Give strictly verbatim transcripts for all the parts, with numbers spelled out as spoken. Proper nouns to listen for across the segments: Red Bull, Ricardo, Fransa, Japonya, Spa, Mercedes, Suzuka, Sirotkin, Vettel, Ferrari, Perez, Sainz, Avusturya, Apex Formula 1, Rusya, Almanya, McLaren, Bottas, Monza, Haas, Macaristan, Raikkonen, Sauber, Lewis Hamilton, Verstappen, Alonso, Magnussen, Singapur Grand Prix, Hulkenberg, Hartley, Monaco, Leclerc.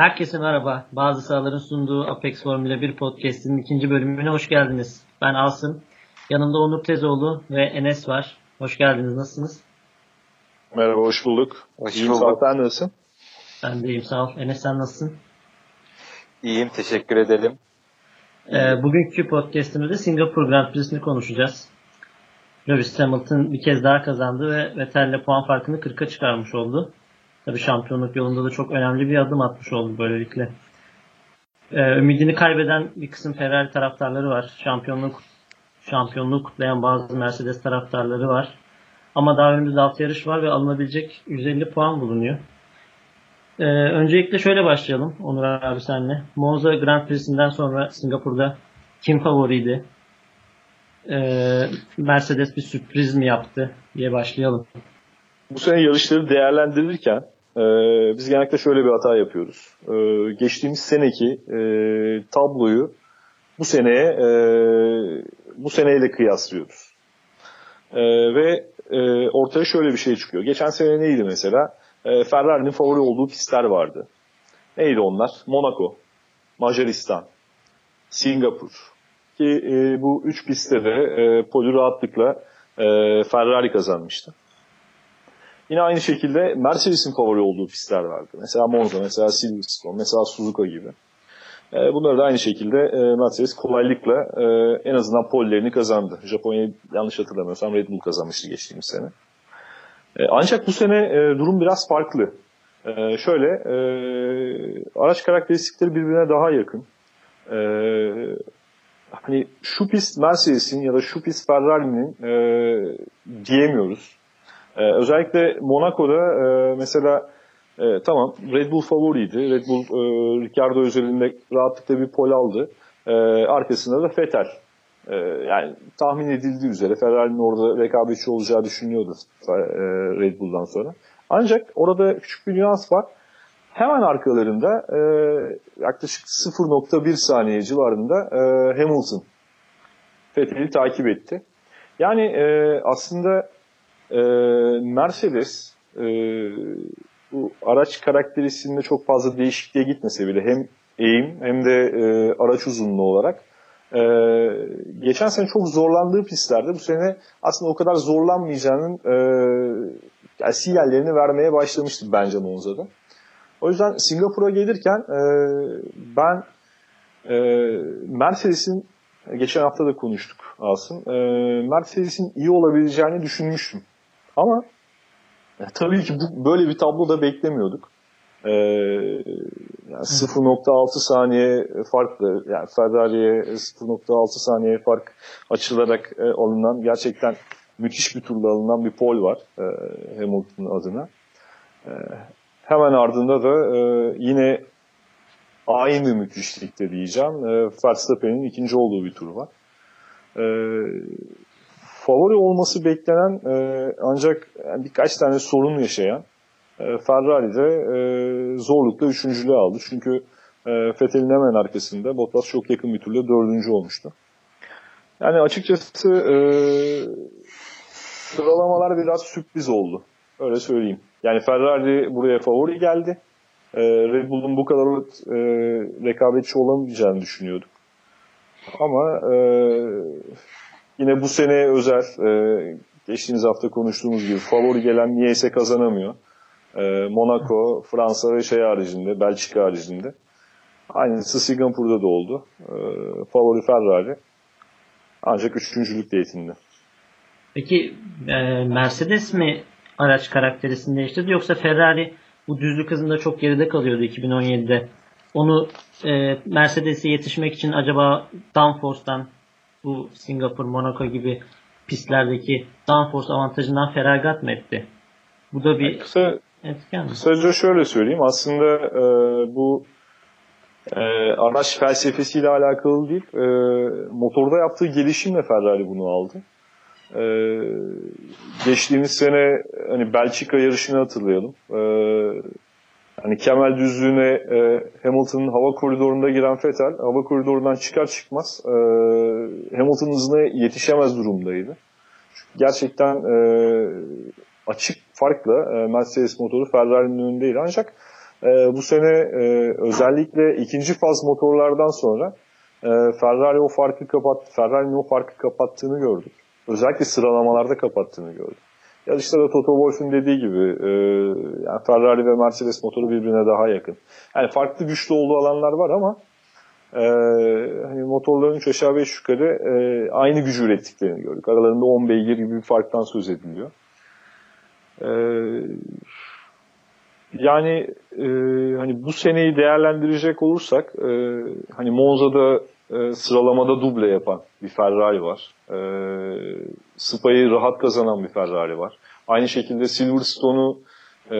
Herkese merhaba. Bazı sahaların sunduğu Apex Formula bir podcast'inin ikinci bölümüne hoş geldiniz. Ben Asım. Yanımda Onur Tezoğlu ve Enes var. Hoş geldiniz. Nasılsınız? Merhaba, hoş bulduk. Hoş İyiyim, bulduk. Sen nasılsın? Ben de iyiyim, sağ ol. Enes, sen nasılsın? İyiyim, teşekkür edelim. Ee, bugünkü podcast'imizde Singapur Grand Prix'sini konuşacağız. Lewis Hamilton bir kez daha kazandı ve Vettel'le puan farkını kırka çıkarmış oldu. Tabii şampiyonluk yolunda da çok önemli bir adım atmış oldu böylelikle. Ee, ümidini kaybeden bir kısım Ferrari taraftarları var. Şampiyonluk şampiyonluğu kutlayan bazı Mercedes taraftarları var. Ama daha önümüzde altı yarış var ve alınabilecek yüz elli puan bulunuyor. Ee, öncelikle şöyle başlayalım Onur abi senle. Monza Grand Prix'sinden sonra Singapur'da kim favoriydi? Ee, Mercedes bir sürpriz mi yaptı diye başlayalım. Bu sene yarışları değerlendirirken e, biz genellikle şöyle bir hata yapıyoruz. E, geçtiğimiz seneki e, tabloyu bu seneye e, bu seneyle kıyaslıyoruz. E, ve e, ortaya şöyle bir şey çıkıyor. Geçen sene neydi mesela? E, Ferrari'nin favori olduğu pistler vardı. Neydi onlar? Monaco, Macaristan, Singapur. Ki e, bu üç pistte de e, poli rahatlıkla e, Ferrari kazanmıştı. Yine aynı şekilde Mercedes'in favori olduğu pistler vardı. Mesela Monza, mesela Silverstone, mesela Suzuka gibi. Bunları da aynı şekilde Mercedes kolaylıkla en azından pollerini kazandı. Japonya'yı yanlış hatırlamıyorsam Red Bull kazanmıştı geçtiğimiz sene. Ancak bu sene durum biraz farklı. Şöyle, araç karakteristikleri birbirine daha yakın. Hani şu pist Mercedes'in ya da şu pist Ferrari'nin diyemiyoruz. Ee, özellikle Monaco'da e, mesela e, tamam Red Bull favoriydi. Red Bull e, Ricciardo üzerinde rahatlıkla bir pole aldı. E, arkasında da Vettel. E, yani tahmin edildiği üzere Ferrari'nin orada rekabetçi olacağı düşünüyordu e, Red Bull'dan sonra. Ancak orada küçük bir nüans var. Hemen arkalarında e, yaklaşık sıfır nokta bir saniye civarında e, Hamilton Vettel'i takip etti. Yani e, aslında Mercedes bu araç karakteristiğinde çok fazla değişikliğe gitmese bile hem eğim hem de araç uzunluğu olarak geçen sene çok zorlandığı pistlerde bu sene aslında o kadar zorlanmayacağının yani sinyallerini vermeye başlamıştı bence Monza'da. O yüzden Singapur'a gelirken ben Mercedes'in geçen hafta da konuştuk Asım, Mercedes'in iyi olabileceğini düşünmüştüm. Ama e, tabii ki bu, böyle bir tablo da beklemiyorduk. E, yani sıfır nokta altı saniye farklı, yani Ferrari'ye sıfır nokta altı saniye fark açılarak e, alınan gerçekten müthiş bir turla alınan bir pole var e, Hamilton'ın adına. E, hemen ardında da e, yine aynı müthişlikte diyeceğim. E, Verstappen'in ikinci olduğu bir tur var. E, Favori olması beklenen e, ancak birkaç tane sorun yaşayan e, Ferrari de e, zorlukla üçüncülüğü aldı. Çünkü e, Vettel'in hemen arkasında Bottas çok yakın bir türle dördüncü olmuştu. Yani açıkçası e, sıralamalar biraz sürpriz oldu. Öyle söyleyeyim. Yani Ferrari buraya favori geldi. E, Red Bull'un bu kadar e, rekabetçi olamayacağını düşünüyorduk. Ama e, yine bu sene özel, geçtiğimiz hafta konuştuğumuz gibi favori gelen niyeyse kazanamıyor. Monaco, Fransa ve şey haricinde, Belçika haricinde. Aynısı Singapur'da da oldu. Favori Ferrari. Ancak üçüncülük de yetindi. Peki Mercedes mi araç karakterisini değiştirdi yoksa Ferrari bu düzlük hızında çok geride kalıyordu iki bin on yedide. Onu Mercedes'e yetişmek için acaba downforce'dan bu Singapur, Monaco gibi pistlerdeki downforce avantajından feragat mı etti? Bu da bir Kısa, etken mi? Kısaca şöyle söyleyeyim. Aslında e, bu e, araç felsefesiyle alakalı değil. E, motorda yaptığı gelişimle Ferrari bunu aldı. E, geçtiğimiz sene hani Belçika yarışını hatırlayalım. E, hani Kemal düzlüğüne e, Hamilton'ın hava koridorunda giren Vettel, hava koridorundan çıkar çıkmaz e, Hamilton'ın hızına yetişemez durumdaydı. Çünkü gerçekten e, açık farkla e, Mercedes motoru Ferrari'nin önündeydi. Ancak e, bu sene e, özellikle ikinci faz motorlardan sonra e, Ferrari o farkı kapattı. Ferrari'nin o farkı kapattığını gördük. Özellikle sıralamalarda kapattığını gördük. Yarışta da Toto Wolff'un dediği gibi e, yani Ferrari ve Mercedes motoru birbirine daha yakın. Yani farklı güçlü olduğu alanlar var ama e, hani motorların üç aşağı beş yukarı e, aynı gücü ürettiklerini gördük. Aralarında on beygir gibi bir farktan söz ediliyor. E, yani e, hani bu seneyi değerlendirecek olursak e, hani Monza'da e, sıralamada duble yapan bir Ferrari var. E, Spa'yı rahat kazanan bir Ferrari var. Aynı şekilde Silverstone'u e,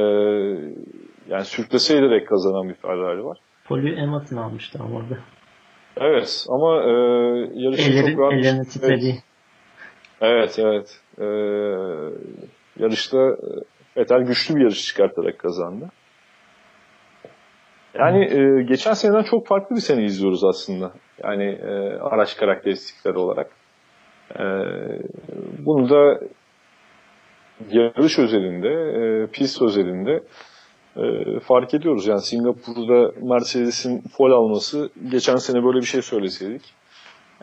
yani sürklese ederek kazanan bir Ferrari var. Poli Hamilton almıştı ama orada. Evet ama e, yarışın elleri, çok rahat. Evet. evet evet. E, yarışta Vettel güçlü bir yarış çıkartarak kazandı. Yani e, geçen seneden çok farklı bir sene izliyoruz aslında. Yani e, araç karakteristikleri olarak. E, bunu da yarış özelinde, e, pist özelinde e, fark ediyoruz. Yani Singapur'da Mercedes'in pole alması, geçen sene böyle bir şey söyleseydik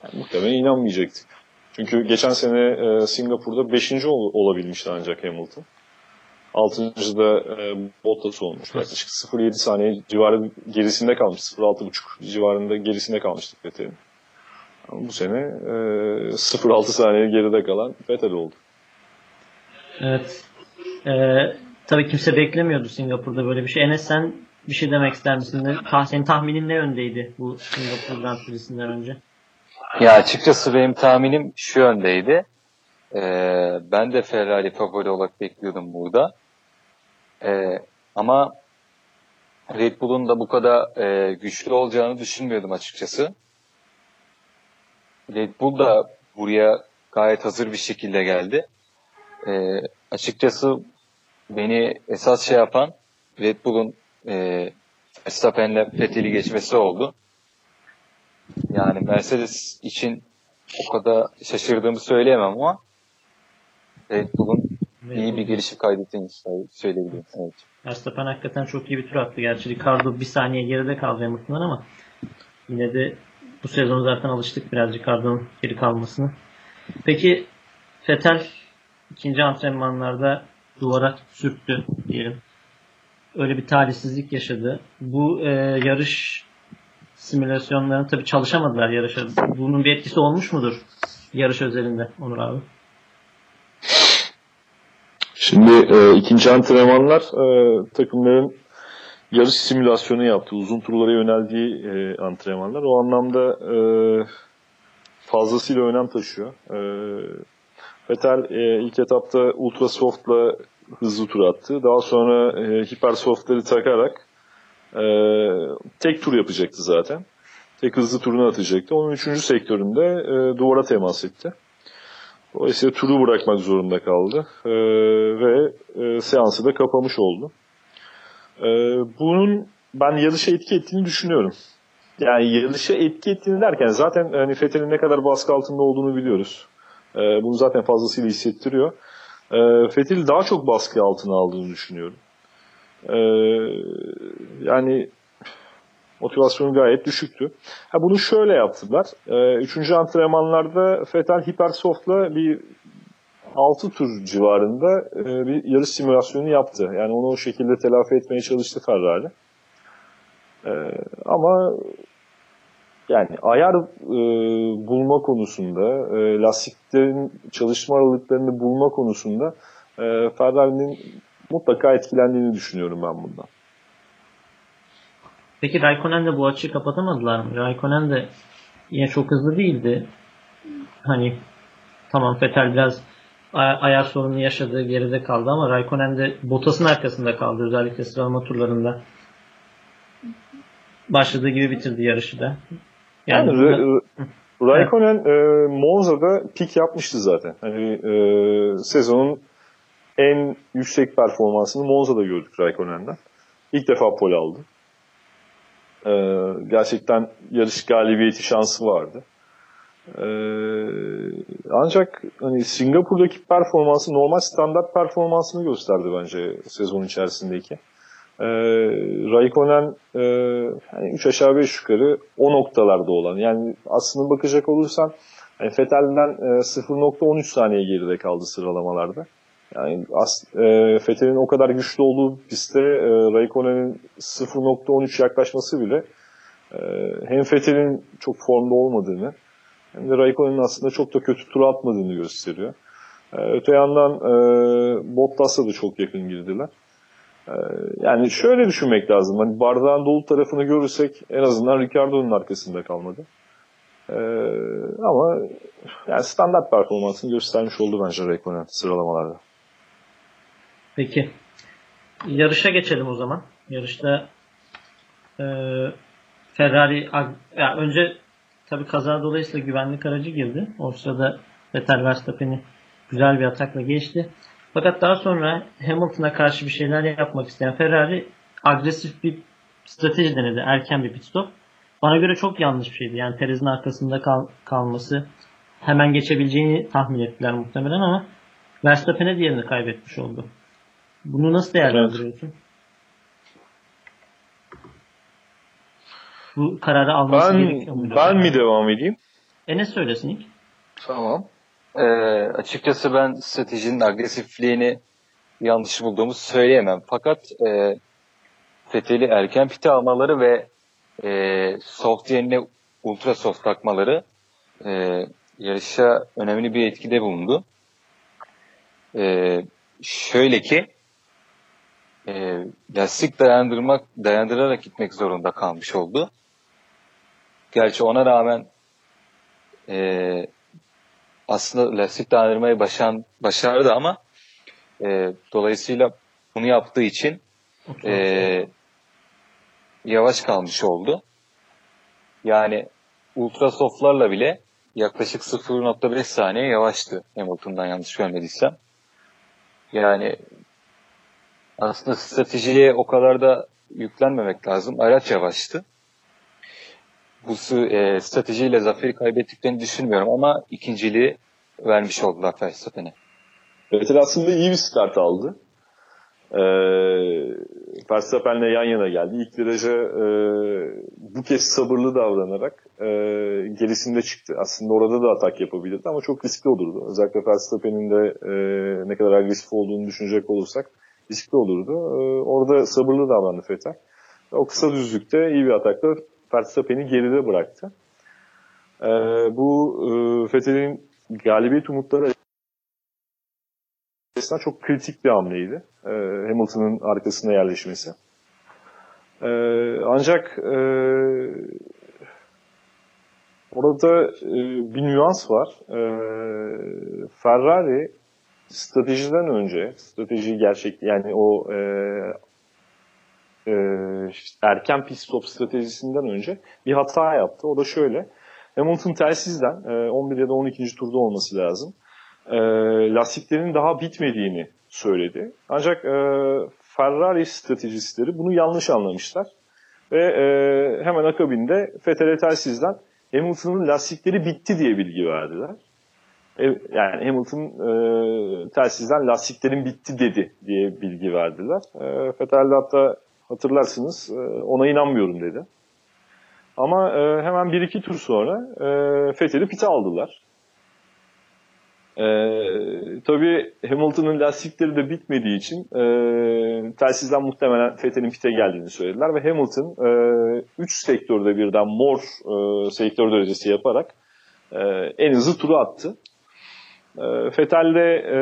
yani muhtemelen inanmayacaktık. Çünkü geçen sene e, Singapur'da beşinci ol- olabilmişti ancak Hamilton. altıncı da e, Bottas olmuş. Yaklaşık sıfır yedi saniye civarı gerisinde kalmış. sıfır altı buçuk civarında gerisinde kalmıştık Vettel'in. Bu sene e, sıfır altı saniye geride kalan Vettel oldu. Evet. Ee, tabii kimse beklemiyordu Singapur'da böyle bir şey. Enes, sen bir şey demek ister misin? Senin tahminin ne öndeydi bu Singapur Grand Prix'sinden önce? Ya açıkçası benim tahminim şu öndeydi. Ee, ben de Ferrari favori olarak bekliyordum burada. Ee, ama Red Bull'un da bu kadar e, güçlü olacağını düşünmüyordum açıkçası. Red Bull da buraya gayet hazır bir şekilde geldi. Ee, açıkçası beni esas şey yapan Red Bull'un e, Verstappen'le Vettel'i geçmesi oldu. Yani Mercedes için o kadar şaşırdığımı söyleyemem ama Red Bull'un iyi bir gelişim kaydettiğini söyleyebilirim. Evet. Verstappen hakikaten çok iyi bir tur attı. Gerçi Ricardo bir saniye geride kaldı Hamilton'dan ama yine de bu sezonu zaten alıştık biraz Ricardo'nun geri kalmasına. Peki Vettel ikinci antrenmanlarda duvara sürttü diyelim. Öyle bir talihsizlik yaşadı. Bu e, yarış simülasyonlarını tabii çalışamadılar yarış arasında. Bunun bir etkisi olmuş mudur yarış özelinde Onur abi? Şimdi e, ikinci antrenmanlar e, takımların yarış simülasyonu yaptığı, uzun turlara yöneldiği e, antrenmanlar. O anlamda e, fazlasıyla önem taşıyor. E, Vettel e, ilk etapta ultra soft'la hızlı tur attı. Daha sonra e, hiper soft'ları takarak Ee, tek tur yapacaktı zaten. Tek hızlı turunu atacaktı. Onun üçüncü sektöründe e, duvara temas etti. Dolayısıyla turu bırakmak zorunda kaldı. E, ve e, seansı da kapamış oldu. E, bunun ben yarışa etki ettiğini düşünüyorum. Yani yarışa etki ettiğini derken zaten hani Vettel'in ne kadar baskı altında olduğunu biliyoruz. E, bunu zaten fazlasıyla hissettiriyor. E, Vettel'i daha çok baskı altına aldığını düşünüyorum. Ee, yani motivasyonu gayet düşüktü. Ha, bunu şöyle yaptılar. Ee, üçüncü antrenmanlarda Vettel Hypersoft'la bir altı tur civarında e, bir yarış simülasyonu yaptı. Yani onu o şekilde telafi etmeye çalıştı Ferrari. Ee, ama yani ayar e, bulma konusunda, e, lastiklerin çalışma aralıklarını bulma konusunda e, Ferrari'nin mutlaka etkilendiğini düşünüyorum ben bundan. Peki Raikkonen de bu açığı kapatamadılar mı? Raikkonen de yine çok hızlı değildi. Hani tamam Vettel biraz ay- ayar sorunu yaşadığı geride kaldı ama Raikkonen de Bottas'ın arkasında kaldı. Özellikle sıralama turlarında. Başladığı gibi bitirdi yarışı da. Yani, yani burada... Raikkonen e, Monza'da pik yapmıştı zaten. Hani e, sezonun en yüksek performansını Monza'da gördük Raikkonen'den. İlk defa pole aldı. Ee, gerçekten yarış galibiyeti şansı vardı. Ee, ancak hani Singapur'daki performansı normal standart performansını gösterdi bence sezon içerisindeki. Ee, Raikkonen e, yani üç aşağı beş yukarı o noktalarda olan, yani aslında bakacak olursan yani Vettel'den e, sıfır nokta on üç saniye geride kaldı sıralamalarda. Yani as, e, Vettel'in o kadar güçlü olduğu pistte e, Raikkonen'in sıfır nokta on üç yaklaşması bile e, hem Vettel'in çok formda olmadığını hem de Raikkonen'in aslında çok da kötü tur atmadığını gösteriyor. E, öte yandan e, Bottas'a da çok yakın girdiler. Yani şöyle düşünmek lazım. Hani bardağın dolu tarafını görürsek en azından Ricciardo'nun arkasında kalmadı. Ee, ama yani standart performansını göstermiş oldu bence Raikkonen sıralamalarda. Peki. Yarışa geçelim o zaman. Yarışta e, Ferrari yani önce tabii kaza dolayısıyla güvenlik aracı girdi. O sırada Vettel Verstappen'i güzel bir atakla geçti. Fakat daha sonra Hamilton'a karşı bir şeyler yapmak isteyen Ferrari agresif bir strateji denedi. Erken bir pit stop. Bana göre çok yanlış bir şeydi. Yani Perez'in arkasında kal- kalması, hemen geçebileceğini tahmin ettiler muhtemelen ama Verstappen'e diğerini kaybetmiş oldu. Bunu nasıl değerlendiriyorsun? Evet. Bu kararı alması ben, gerekiyor muydu? Ben mi devam edeyim? E ne söylesin ilk? Tamam. E, açıkçası ben stratejinin agresifliğini yanlış bulduğumu söyleyemem. Fakat e, Vettel'i erken pite almaları ve e, soft yerine ultra soft takmaları e, yarışa önemli bir etkide bulundu. E, şöyle ki e, lastik dayandırmak dayandırarak gitmek zorunda kalmış oldu. Gerçi ona rağmen eee aslında lastik dağındırmayı başan, başardı ama e, dolayısıyla bunu yaptığı için okay. e, yavaş kalmış oldu. Yani ultra softlarla bile yaklaşık sıfır nokta beş saniye yavaştı Hamilton'dan yanlış görmediysem. Yani aslında stratejiye o kadar da yüklenmemek lazım. Araç yavaştı. Bu e, stratejiyle zaferi kaybettiklerini düşünmüyorum ama ikinciliği vermiş oldular Verstappen'e. Vettel aslında iyi bir start aldı. Ee, Verstappen'le yan yana geldi. İlk viraja e, bu kez sabırlı davranarak e, gerisinde çıktı. Aslında orada da atak yapabilirdi ama çok riskli olurdu. Özellikle Verstappen'in de e, ne kadar agresif olduğunu düşünecek olursak riskli olurdu. E, orada sabırlı davrandı Vettel. O kısa düzlükte iyi bir atakla Verstappen'i geride bıraktı. Ee, bu e, Vettel'in galibiyet umutları açısından çok kritik bir hamleydi. Ee, Hamilton'ın arkasına yerleşmesi. Ee, ancak e, orada e, bir nüans var. Ee, Ferrari stratejiden önce, strateji gerçek yani o e, erken pit stop stratejisinden önce bir hata yaptı. O da şöyle. Hamilton telsizden on bir ya da on ikinci turda olması lazım. Lastiklerin daha bitmediğini söyledi. Ancak Ferrari stratejistleri bunu yanlış anlamışlar. Ve hemen akabinde Vettel'e telsizden Hamilton'ın lastikleri bitti diye bilgi verdiler. Yani Hamilton e, telsizden lastiklerin bitti dedi diye bilgi verdiler. E, Vettel hatta hatırlarsınız e, ona inanmıyorum dedi. Ama e, hemen bir iki tur sonra e, Vettel'i pite aldılar. E, tabii Hamilton'ın lastikleri de bitmediği için e, telsizden muhtemelen Vettel'in pite geldiğini söylediler. Ve Hamilton üç e, sektörde birden mor e, sektör derecesi yaparak e, en hızlı turu attı. Vettel de e,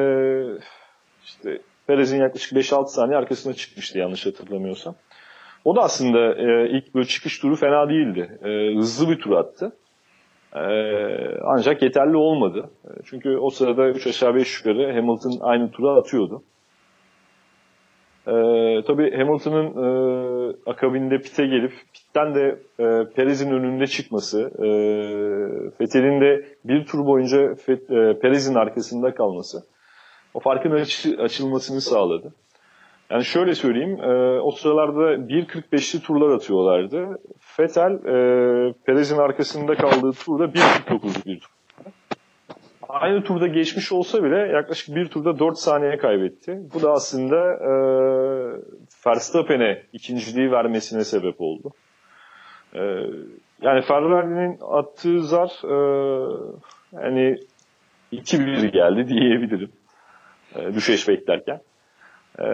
işte Perez'in yaklaşık beş altı saniye arkasına çıkmıştı yanlış hatırlamıyorsam. O da aslında e, ilk böyle çıkış turu fena değildi. E, hızlı bir tur attı. E, ancak yeterli olmadı. E, çünkü o sırada üç aşağı beş yukarı Hamilton aynı tura atıyordu. E, tabii Hamilton'ın e, akabinde pite gelip pitten de e, Perez'in önünde çıkması, e, Vettel'in de bir tur boyunca Fet, e, Perez'in arkasında kalması o farkın aç, açılmasını sağladı. Yani şöyle söyleyeyim, e, o sıralarda bir kırk beşli turlar atıyorlardı. Vettel e, Perez'in arkasında kaldığı turda bir kırk dokuzlu bir tur. Aynı turda geçmiş olsa bile yaklaşık bir turda dört saniye kaybetti. Bu da aslında e, Verstappen'e ikinciliği vermesine sebep oldu. Ee, yani Ferrari'nin attığı zar e, hani iki bir geldi diyebilirim. E, düşeş beklerken. E,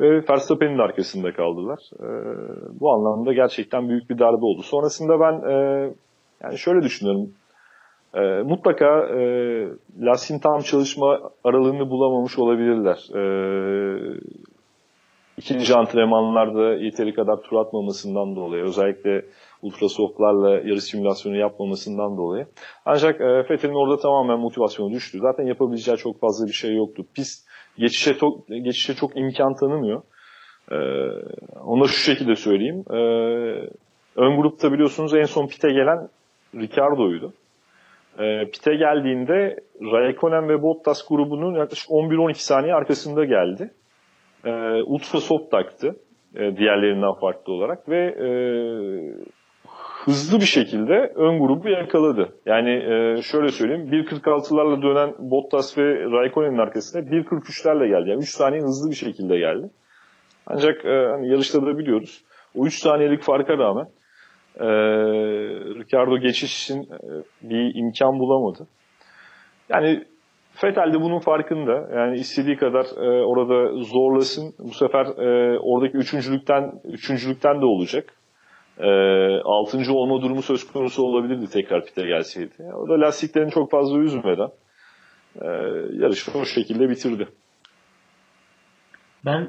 ve Verstappen'in arkasında kaldılar. E, bu anlamda gerçekten büyük bir darbe oldu. Sonrasında ben e, yani şöyle düşünüyorum. E, mutlaka e, lastiğin tam çalışma aralığını bulamamış olabilirler. E, İkinci antrenmanlarda yeteri kadar tur atmamasından dolayı, özellikle ultrasoftlarla yarış simülasyonu yapmamasından dolayı. Ancak e, Vettel'in orada tamamen motivasyonu düştü. Zaten yapabileceği çok fazla bir şey yoktu. Pist geçişe, to- geçişe çok imkan tanımıyor. E, ona şu şekilde söyleyeyim. E, ön grupta biliyorsunuz en son pite gelen Ricciardo'ydu. E, pite geldiğinde Raikkonen ve Bottas grubunun yaklaşık on bir on iki saniye arkasında geldi. Ee, ultra soft taktı e, diğerlerinden farklı olarak ve e, hızlı bir şekilde ön grubu yakaladı. Yani e, şöyle söyleyeyim, bir kırk altılarla dönen Bottas ve Raikkonen'in arkasına bir kırk üçlerle geldi. Yani üç saniye hızlı bir şekilde geldi. Ancak e, hani yarışta da biliyoruz, o üç saniyelik farka rağmen e, Ricciardo geçiş için e, bir imkan bulamadı. Yani Vettel de bunun farkında. Yani istediği kadar e, orada zorlasın. Bu sefer e, oradaki üçüncülükten, üçüncülükten de olacak. E, altıncı olma durumu söz konusu olabilirdi tekrar pite gelseydi. O da lastiklerini çok fazla üzmeden e, yarışı o şekilde bitirdi. Ben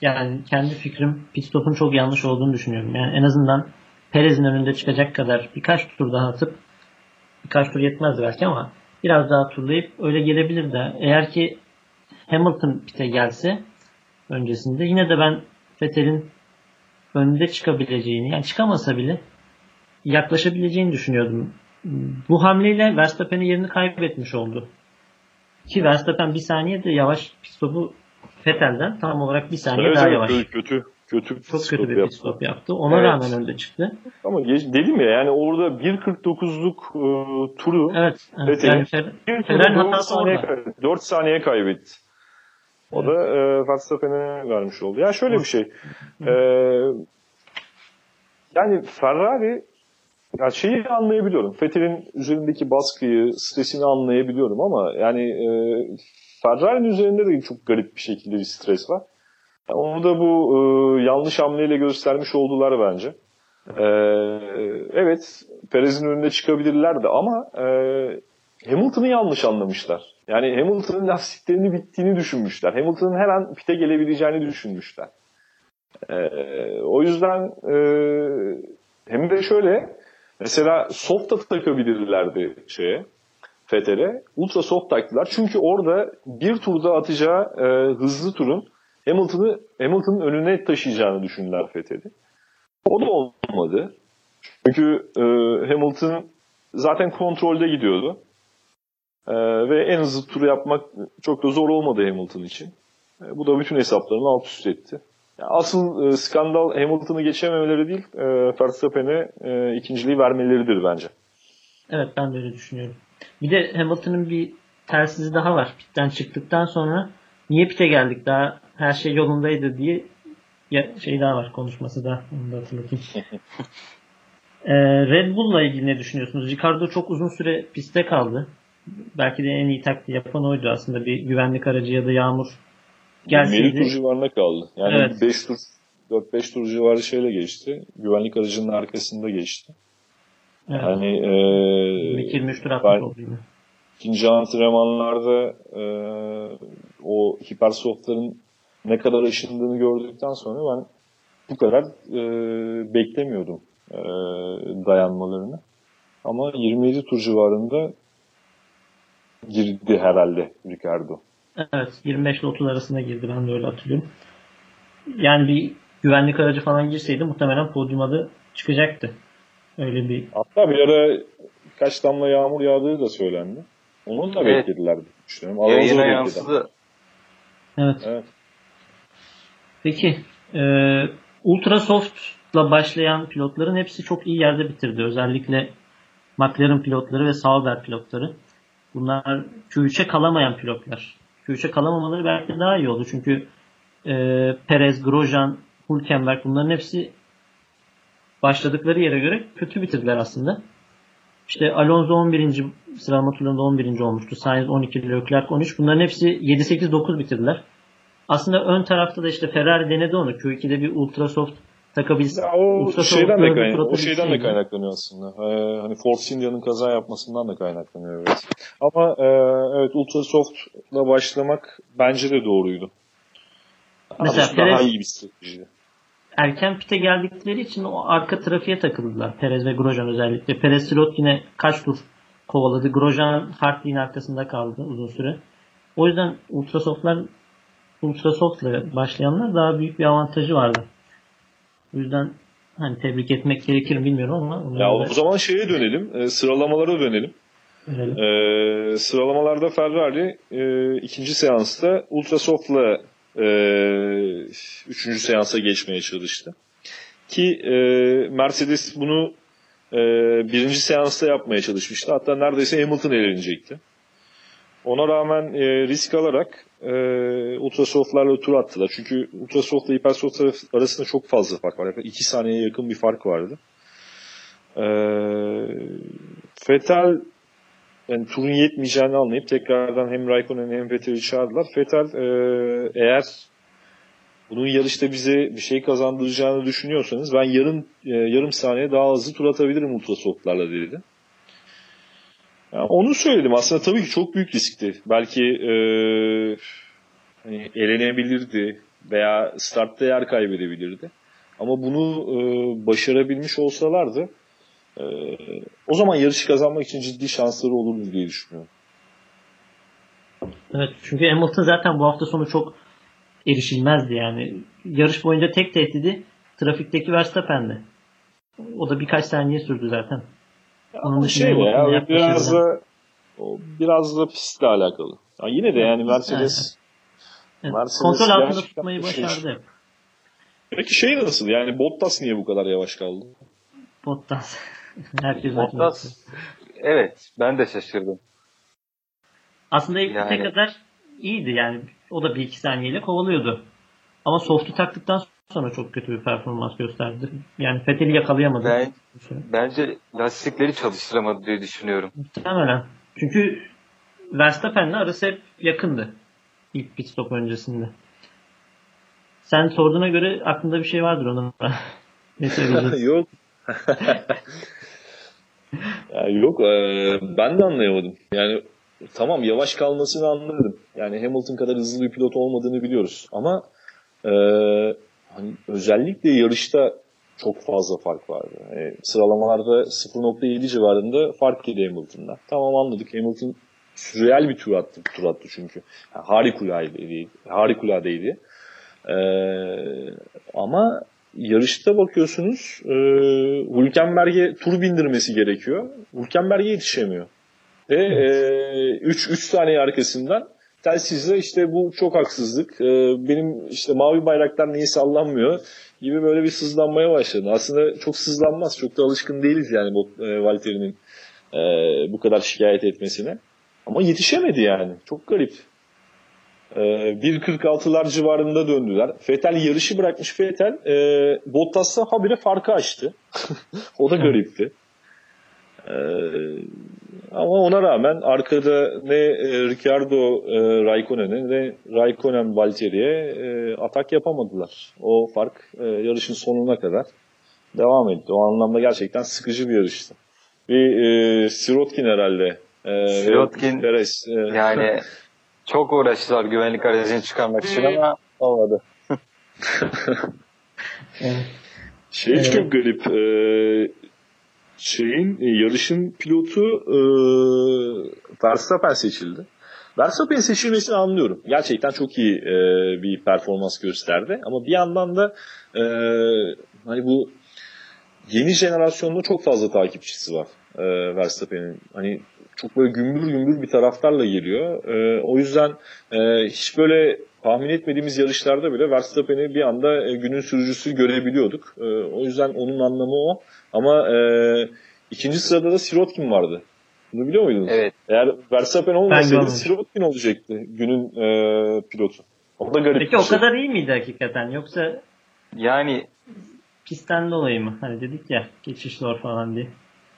yani kendi fikrim pit stop'un çok yanlış olduğunu düşünüyorum. Yani en azından Perez'in önünde çıkacak kadar birkaç tur daha atıp, birkaç tur yetmezdi belki ama biraz daha turlayıp öyle gelebilir de, eğer ki Hamilton pite gelse öncesinde yine de ben Vettel'in önünde çıkabileceğini, yani çıkamasa bile yaklaşabileceğini düşünüyordum. Bu hamleyle Verstappen'in yerini kaybetmiş oldu. Ki Verstappen bir saniye de yavaş pit stopu Vettel'den tam olarak bir saniye evet, daha evet, yavaş. Kötü. Kötü Çok kötü bir yaptı. pit stop yaptı. Ona evet. rağmen önde çıktı. Ama dedim ya, yani orada bir kırk dokuzluk e, turu evet, evet. Yani Fer- Ferrari hatası orada. Kaybetti. dört saniye kaybetti. O evet. da e, Verstappen'e vermiş oldu. Ya yani şöyle bir şey. E, yani Ferrari, yani şeyi anlayabiliyorum. Vettel'in üzerindeki baskıyı, stresini anlayabiliyorum ama yani e, Ferrari'nin üzerinde de çok garip bir şekilde bir stres var. Onu da bu e, yanlış hamleyle göstermiş oldular bence. E, evet, Perez'in önüne çıkabilirlerdi ama e, Hamilton'ı yanlış anlamışlar. Yani Hamilton'ın lastiklerinin bittiğini düşünmüşler. Hamilton'ın her an pite gelebileceğini düşünmüşler. E, o yüzden e, hem de şöyle, mesela soft da takabilirlerdi şeye. Vettel'e ultra soft taktılar. Çünkü orada bir turda atacağı e, hızlı turun Hamilton'ı Hamilton'ın önüne taşıyacağını düşündüler Vettel'i. O da olmadı. Çünkü e, Hamilton zaten kontrolde gidiyordu. E, ve en hızlı turu yapmak çok da zor olmadı Hamilton için. E, bu da bütün hesaplarını alt üst etti. Yani asıl e, skandal Hamilton'ı geçememeleri değil, e, Verstappen'e e, ikinciliği vermeleridir bence. Evet, ben de öyle düşünüyorum. Bir de Hamilton'ın bir telsizi daha var. Pitten çıktıktan sonra niye pite geldik, daha her şey yolundaydı diye şey daha var, konuşması da, onu da hatırlatayım. ee, Red Bull'la ilgili ne düşünüyorsunuz? Ricardo çok uzun süre pistte kaldı. Belki de en iyi taktiği yapan oydu aslında, bir güvenlik aracı ya da yağmur gelseydi. yirmi tur civarında kaldı. Yani evet. beş tur, dört beş tur civarı şeyle geçti. Güvenlik aracının arkasında geçti. Evet. Yani yirmi iki yirmi üç tur atmış oldu yine. İkinci antrenmanlarda e, o hipersoftların ne kadar aşındığını gördükten sonra ben bu kadar e, beklemiyordum e, dayanmalarını. Ama yirmi yedi tur civarında girdi herhalde Ricardo. Evet, yirmi beş ile otuz arasında girdi, ben de öyle hatırlıyorum. Yani bir güvenlik aracı falan girseydi muhtemelen podyuma da çıkacaktı. Öyle bir. Hatta bir ara kaç damla yağmur yağdığı da söylendi. Onu da evet. beklediler. Yayına yansıdı. Evet. evet. Peki. E, ultra soft'la başlayan pilotların hepsi çok iyi yerde bitirdi. Özellikle McLaren pilotları ve Sauber pilotları. Bunlar Q üçe kalamayan pilotlar. Q üçe kalamamaları belki daha iyi oldu. Çünkü e, Perez, Grosjean, Hulkenberg, bunların hepsi başladıkları yere göre kötü bitirdiler aslında. İşte Alonso on birinci sıralama turlarında on birinci olmuştu. Sainz on iki, Leclerc on üç. Bunların hepsi yedi sekiz dokuz bitirdiler. Aslında ön tarafta da işte Ferrari denedi onu. Q iki'de bir ultrasoft takabilse. O şeyden de kaynaklanıyor. O şeyden de kaynaklanıyor aslında. Ee, hani Force India'nın kaza yapmasından da kaynaklanıyor. Evet. Ama e, evet, ultrasoft'la başlamak bence de doğruydu. Mesela Perez, daha iyi bir stratejiydi. Erken pite geldikleri için o arka trafiğe takıldılar. Perez ve Grosjean özellikle. Perez Sirotkin'e kaç tur kovaladı. Grosjean Hartley'in arkasında kaldı uzun süre. O yüzden ultrasoftlar, ultrasoft'la başlayanlar daha büyük bir avantajı vardı. O yüzden hani tebrik etmek gerekir mi bilmiyorum ama. Ya o da... zaman şeye dönelim. E, sıralamalara dönelim. E, sıralamalarda Ferrari e, ikinci seansta ultrasoft'la Ee, üçüncü seansa geçmeye çalıştı. Ki e, Mercedes bunu e, birinci seansta yapmaya çalışmıştı. Hatta neredeyse Hamilton elenecekti. Ona rağmen e, risk alarak e, ultrasoftlarla tur attılar. Çünkü ultrasoftla hipersoft arasında çok fazla fark var. Yaklaşık iki saniyeye yakın bir fark vardı. E, Vettel yani turun yetmeyeceğini anlayıp tekrardan hem Raikkonen'i hem Vettel'i çağırdılar. Vettel eğer bunun yarışta bize bir şey kazandıracağını düşünüyorsanız ben yarım e, yarım saniye daha hızlı tur atabilirim ultrasoftlarla dedi. Yani onu söyledim. Aslında tabii ki çok büyük riskti. Belki e, hani elenebilirdi veya startta yer kaybedebilirdi. Ama bunu e, başarabilmiş olsalardı o zaman yarışı kazanmak için ciddi şansları olur diye düşünüyorum. Evet, çünkü Hamilton zaten bu hafta sonu çok erişilmezdi yani. Yarış boyunca tek tehdidi trafikteki Verstappen'di. O da birkaç saniye sürdü zaten. Onun şey ya, ya biraz da biraz da pistle alakalı. Ya yine de yani Mercedes, evet. Mercedes kontrol altında tutmayı başardı. Şey. Peki şey nasıl? Yani Bottas niye bu kadar yavaş kaldı? Bottas Bottas, evet, ben de şaşırdım. Aslında ilk yani. Kadar iyiydi yani, o da bir iki saniyeyle kovalıyordu. Ama soft'u taktıktan sonra çok kötü bir performans gösterdi. Yani Vettel'i yakalayamadı. Ben, bence lastikleri çalıştıramadı diye düşünüyorum. Muhtemelen. Çünkü Verstappen'le arası hep yakındı ilk pit stop öncesinde. Sen sorduğuna göre aklında bir şey vardır onun. Ne söyleyeceksin? Yok. Ya yok, e, ben de anlayamadım. Yani tamam, yavaş kalmasını anladım. Yani Hamilton kadar hızlı bir pilot olmadığını biliyoruz. Ama e, hani özellikle yarışta çok fazla fark vardı. Yani sıralamalarda sıfır nokta yedi civarında fark yedi Hamilton'dan. Tamam, anladık. Hamilton sürreal bir tur attı, tur attı çünkü. Yani harikuladeydi, harikuladeydi. E, ama yarışta bakıyorsunuz e, Hulkenberg'e tur bindirmesi gerekiyor. Hulkenberg'e yetişemiyor. Ve evet. üç e, tane arkasından telsizle işte bu çok haksızlık. E, benim işte mavi bayraklar niye sallanmıyor gibi böyle bir sızlanmaya başladı. Aslında çok sızlanmaz. Çok da alışkın değiliz yani bu e, Valtteri'nin e, bu kadar şikayet etmesine. Ama yetişemedi yani. Çok garip. bir kırk altılar civarında döndüler. Vettel yarışı bırakmış. Vettel e, Bottas'la habire farkı açtı. O da garipti. E, ama ona rağmen arkada ne e, Ricciardo e, Raikkonen'e ne Raikkonen Valtteri'ye e, atak yapamadılar. O fark e, yarışın sonuna kadar devam etti. O anlamda gerçekten sıkıcı bir yarıştı. Bir e, Sirotkin herhalde. E, Sirotkin Perez, e, yani çok uğraştılar güvenlik aracını çıkarmak için ama olmadı. Şey evet. Çok garip. Ee, şeyin yarışın pilotu e, Verstappen seçildi. Verstappen seçilmesini anlıyorum. Gerçekten çok iyi e, bir performans gösterdi. Ama bir yandan da e, hani bu yeni jenerasyonda çok fazla takipçisi var e, Verstappen'in. Hani çok böyle gümbür gümbür bir taraftarla geliyor. Ee, o yüzden e, hiç böyle tahmin etmediğimiz yarışlarda bile Verstappen'i bir anda e, günün sürücüsü görebiliyorduk. E, o yüzden onun anlamı o. Ama e, ikinci sırada da Sirotkin vardı. Bunu biliyor muydunuz? Evet. Eğer Verstappen olmasaydı Sirotkin olacaktı günün e, pilotu. O da garip. Peki o kadar iyi miydi hakikaten? Yoksa yani pistten dolayı mı? Hani dedik ya geçiş zor falan diye.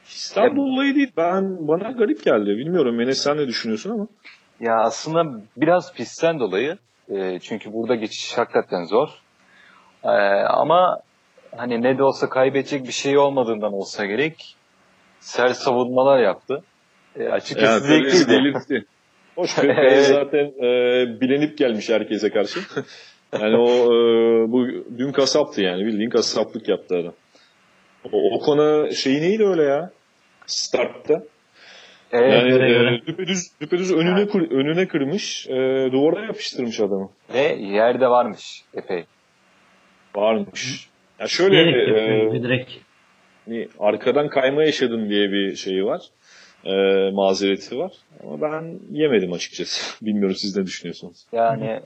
Pistten dolayı değil. Ben bana garip geldi. Bilmiyorum. Enes sen ne düşünüyorsun ama? Ya aslında biraz pistten dolayı. E, çünkü burada geçiş hakikaten zor. E, ama hani ne de olsa kaybedecek bir şey olmadığından olsa gerek sert savunmalar yaptı. E, açıkçası zevkliydi. Hoş bir Perez zaten e, bilenip gelmiş herkese karşı. Yani o e, bu dün kasaptı yani. Bildiğin kasaplık yaptı adam. O, o konu şeyi neydi öyle ya? Startta. Evet, yani göre göre. Düpedüz, düpedüz önüne, yani. önüne kırmış, e, duvara yapıştırmış adamı. Ve yerde varmış epey. Varmış. Ya şöyle e, direkt. E, arkadan kayma yaşadım diye bir şeyi var. E, mazereti var. Ama ben yemedim açıkçası. Bilmiyorum siz ne düşünüyorsunuz. Yani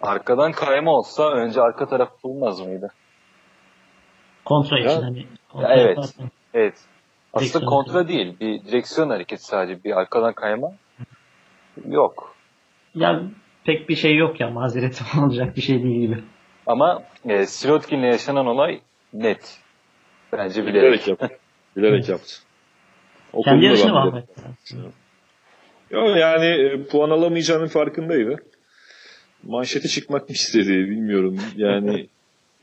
arkadan kayma olsa önce arka taraf bulmaz mıydı? Kontra için hani. Kontra evet. Yaparsan. Evet. Aslında kontra değil. Bir direksiyon hareketi sadece. Bir arkadan kayma yok. Ya pek bir şey yok ya. Mazereti olacak bir şey değil gibi. Ama e, Sirotkin'le yaşanan olay net. Bence bilerek. Bilerek yaptı. Bilerek yaptı. Kendi yarışını mı? Yok yani e, puan alamayacağının farkındaydı. Manşete çıkmak mı istedi bilmiyorum. Yani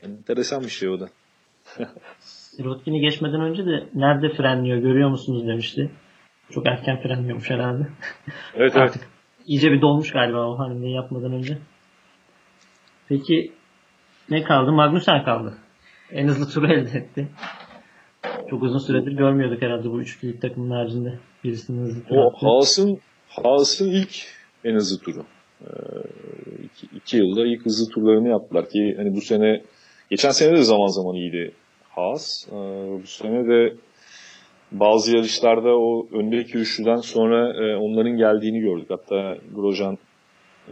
enteresan bir şey o da. Sirotkin'i geçmeden önce de nerede frenliyor görüyor musunuz demişti. Çok erken frenliyormuş herhalde. Evet artık evet. İyice bir dolmuş galiba o hamleyi yapmadan önce. Peki ne kaldı? Magnussen kaldı. En hızlı turu elde etti. Çok uzun süredir görmüyorduk herhalde bu üçlülük takımın haricinde birisinin hızlı turu. O Haas'ın, Haas'ın ilk en hızlı turu. Ee, iki, iki yılda ilk hızlı turlarını yaptılar ki hani bu sene geçen sene de zaman zaman iyiydi. Haas. Ee, bu sene de bazı yarışlarda o öndeki üçlüden sonra e, onların geldiğini gördük. Hatta Grosjean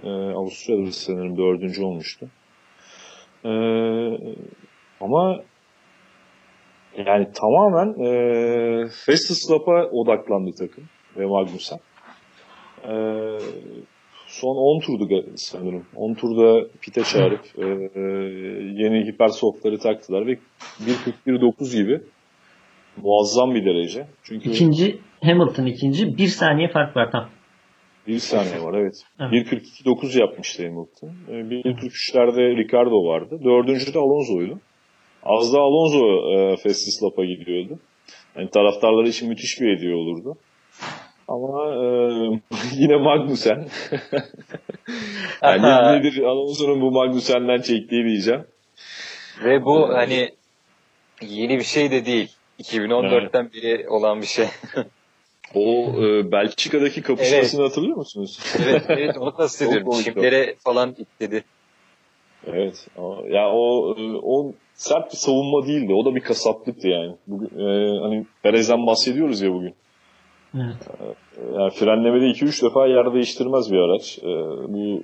e, Avusturya'da sanırım dördüncü olmuştu. E, ama yani tamamen e, Fastest Lap'a odaklandı takım ve Magnussen. E, son on turdu sanırım. on turda pite çağırıp e, yeni hipersoftları taktılar ve bir kırk bir dokuz gibi muazzam bir derece. Çünkü ikinci Hamilton ikinci bir saniye fark var tam. bir saniye var evet. evet. bir kırk iki dokuz yapmıştı Hamilton. bir kırk üçlerde Ricciardo vardı. dördüncü de Alonso'ydu. Az da Alonso e, Fastest Lap'a gidiyordu. Yani taraftarları için müthiş bir hediye olurdu. Ama e, yine Magnussen. Yani nedir Alonso'nun bu Magnussen'den çektiği diyeceğim. Ve bu evet. Hani yeni bir şey de değil. iki bin on dörtten evet. Beri olan bir şey. O e, Belçika'daki kapışmasını evet. Hatırlıyor musunuz? Evet, evet onu kastediyorum. Çimlere falan itledi. Evet. Ya o o sert bir savunma değildi. O da bir kasaplıktı yani. Bugün e, hani Perez'den bahsediyoruz ya bugün. Evet. Yani frenlemede iki üç defa yer değiştirmez bir araç. E, bu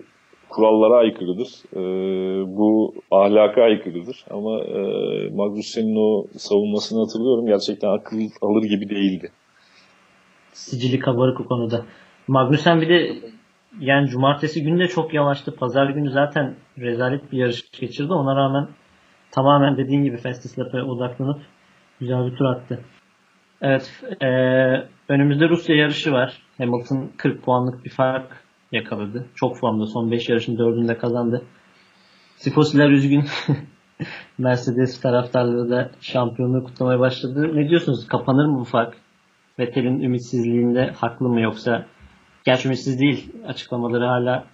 kurallara aykırıdır. E, bu ahlaka aykırıdır. Ama e, Magnussen'in o savunmasını hatırlıyorum. Gerçekten akıl alır gibi değildi. Sicili kabarık o konuda. Magnussen bir de yani cumartesi günü de çok yavaştı. Pazar günü zaten rezalet bir yarış geçirdi. Ona rağmen tamamen dediğim gibi Fastest Lap'a odaklanıp güzel bir tur attı. Evet. E, önümüzde Rusya yarışı var. Hamilton kırk puanlık bir fark yakaladı. Çok formda. Son beş yarışın dördünü de kazandı. Tifosiler üzgün. Mercedes taraftarları da şampiyonluğu kutlamaya başladı. Ne diyorsunuz? Kapanır mı bu fark? Vettel'in ümitsizliğinde haklı mı yoksa? Gerçi ümitsiz değil. Açıklamaları hala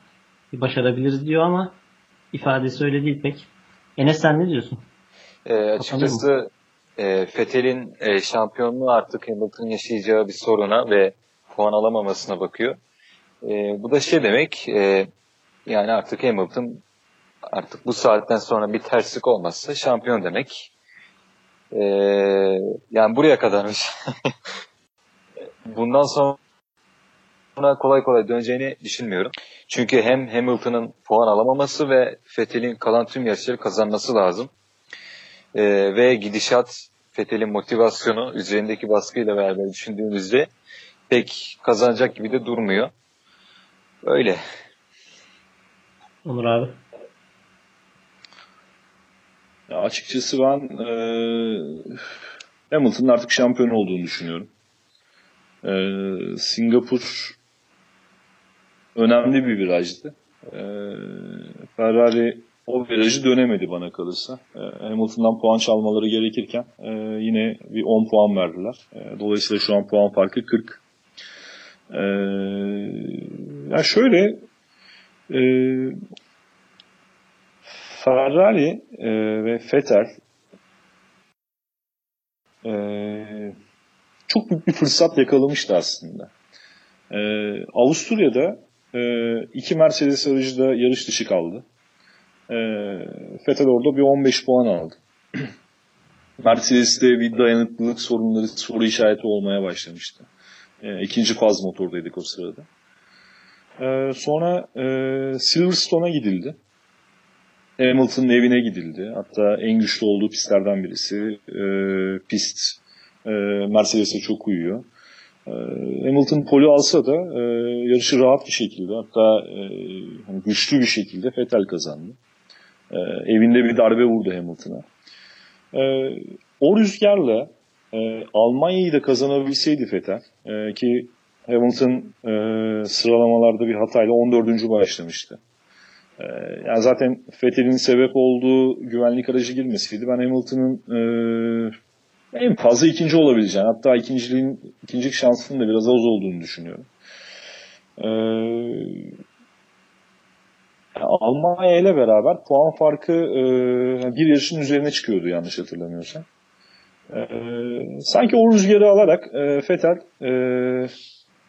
başarabiliriz diyor ama ifadesi öyle değil pek. Enes sen ne diyorsun? E, açıkçası e, Vettel'in e, şampiyonluğu artık Hamilton'ın yaşayacağı bir soruna ve puan alamamasına bakıyor. E, bu da şey demek e, yani artık Hamilton artık bu saatten sonra bir terslik olmazsa şampiyon demek. E, yani buraya kadarmış. Bundan sonra kolay kolay döneceğini düşünmüyorum. Çünkü hem Hamilton'ın puan alamaması ve Vettel'in kalan tüm yarışları kazanması lazım. E, ve gidişat Vettel'in motivasyonu üzerindeki baskıyla beraber düşündüğümüzde pek kazanacak gibi de durmuyor. Öyle. Onur abi. Ya açıkçası ben e, Hamilton'ın artık şampiyon olduğunu düşünüyorum. E, Singapur önemli bir virajdı. E, Ferrari o virajı dönemedi bana kalırsa. E, Hamilton'dan puan çalmaları gerekirken e, yine bir on puan verdiler. E, dolayısıyla şu an puan farkı kırk. E, ya şöyle e, Ferrari e, ve Vettel e, çok büyük bir fırsat yakalamıştı aslında. E, Avusturya'da e, iki Mercedes aracı da yarış dışı kaldı. E, Vettel orada bir on beş puan aldı. Mercedes'te bir dayanıklılık sorunları soru işareti olmaya başlamıştı. E, ikinci faz motordaydık o sırada. E, sonra e, Silverstone'a gidildi. Hamilton'ın evine gidildi. Hatta en güçlü olduğu pistlerden birisi. E, pist e, Mercedes'e çok uyuyor. E, Hamilton poli alsa da e, yarışı rahat bir şekilde, hatta e, güçlü bir şekilde Vettel kazandı. E, evinde bir darbe vurdu Hamilton'a. E, o rüzgarla e, Almanya'yı da kazanabilseydi Vettel, e, ki Hamilton e, sıralamalarda bir hatayla on dördüncü başlamıştı. Yani zaten Vettel'in sebep olduğu güvenlik aracı girmesiydi. Ben Hamilton'ın e, en fazla ikinci olabileceğini, hatta ikinciliğin, ikincilik şansının da biraz az olduğunu düşünüyorum. E, Almanya ile beraber puan farkı e, bir yarışın üzerine çıkıyordu yanlış hatırlamıyorsam. E, sanki o rüzgarı alarak e, Vettel e,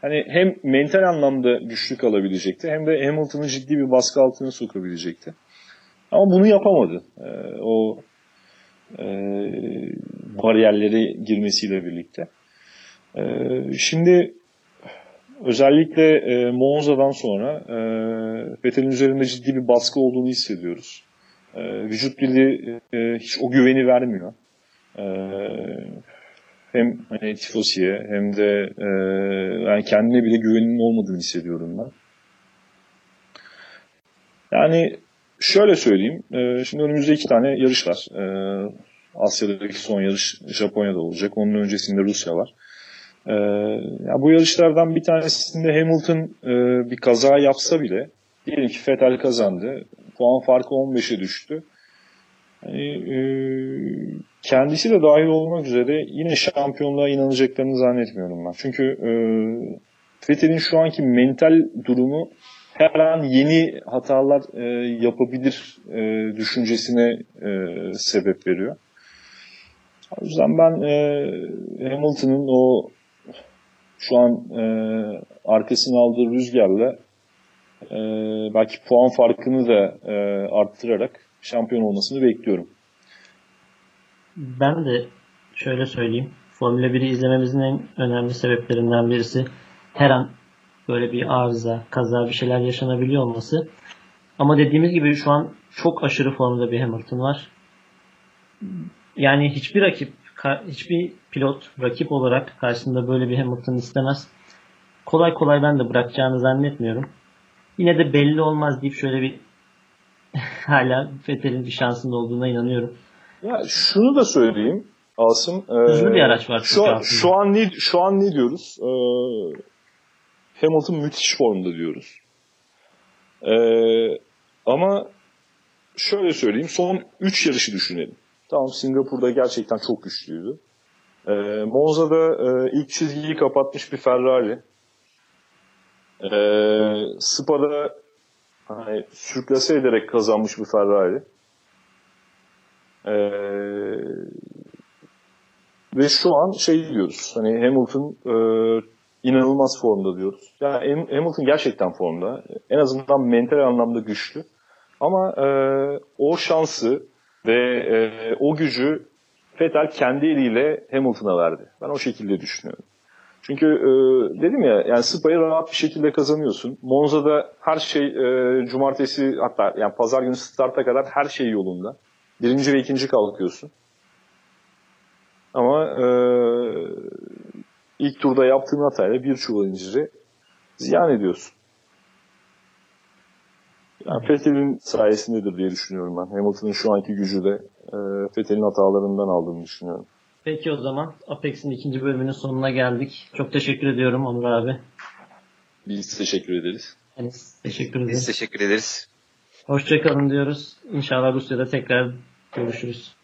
hani hem mental anlamda güçlük alabilecekti, hem de Hamilton'ı ciddi bir baskı altına sokabilecekti. Ama bunu yapamadı. Ee, o e, bariyerlere girmesiyle birlikte. Ee, şimdi özellikle e, Monza'dan sonra e, Vettel'in üzerinde ciddi bir baskı olduğunu hissediyoruz. E, vücut dili e, hiç o güveni vermiyor. Evet. Hem hani tifosiye hem de e, yani kendine bile güveninin olmadığını hissediyorum ben. Yani şöyle söyleyeyim. E, şimdi önümüzde iki tane yarış var. E, Asya'daki son yarış Japonya'da olacak. Onun öncesinde Rusya var. E, yani bu yarışlardan bir tanesinde Hamilton e, bir kaza yapsa bile, diyelim ki Vettel kazandı. Puan farkı on beşe düştü. Yani, e, kendisi de dahil olmak üzere yine şampiyonluğa inanacaklarını zannetmiyorum ben. Çünkü e, Vettel'in şu anki mental durumu her an yeni hatalar e, yapabilir e, düşüncesine e, sebep veriyor. O yüzden ben e, Hamilton'ın o şu an e, arkasına aldığı rüzgarla e, belki puan farkını da e, arttırarak şampiyon olmasını bekliyorum. Ben de şöyle söyleyeyim. Formula biri izlememizin en önemli sebeplerinden birisi her an böyle bir arıza, kaza, bir şeyler yaşanabiliyor olması. Ama dediğimiz gibi şu an çok aşırı formda bir Hamilton var. Yani hiçbir rakip, hiçbir pilot rakip olarak karşısında böyle bir Hamilton istemez. Kolay kolay ben de bırakacağını zannetmiyorum. Yine de belli olmaz deyip şöyle bir hala Vettel'in bir şansının olduğuna inanıyorum. Ya şunu da söyleyeyim Asım. Hızlı ee, bir araç var. Şu an, şu an ne şu an ne diyoruz? Ee, Hamilton müthiş formda diyoruz. Ee, ama şöyle söyleyeyim, son üç yarışı düşünelim. Tamam, Singapur'da gerçekten çok güçlüydü. Ee, Monza'da e, ilk çizgiyi kapatmış bir Ferrari. Ee, Spa'da hani sürklase ederek kazanmış bir Ferrari. Ee, ve şu an şey diyoruz, hani Hamilton e, inanılmaz formda diyoruz. Yani Hamilton gerçekten formda. En azından mental anlamda güçlü. Ama e, o şansı ve e, o gücü Vettel kendi eliyle Hamilton'a verdi. Ben o şekilde düşünüyorum. Çünkü e, dedim ya, yani Spa'yı rahat bir şekilde kazanıyorsun. Monza'da her şey e, cumartesi, hatta yani pazar günü starta kadar her şey yolunda. Birinci ve ikinci kalkıyorsun. Ama e, ilk turda yaptığın hatayla bir çuval inciri ziyan ediyorsun. Yani Vettel'in sayesindedir diye düşünüyorum ben. Hamilton'ın şu anki gücü de e, Vettel'in hatalarından aldığını düşünüyorum. Peki o zaman Apex'in ikinci bölümünün sonuna geldik. Çok teşekkür ediyorum Onur abi. Biz teşekkür ederiz. Biz teşekkür ederiz. Biz teşekkür ederiz. Hoşça kalın diyoruz. İnşallah Rusya'da tekrar görüşürüz.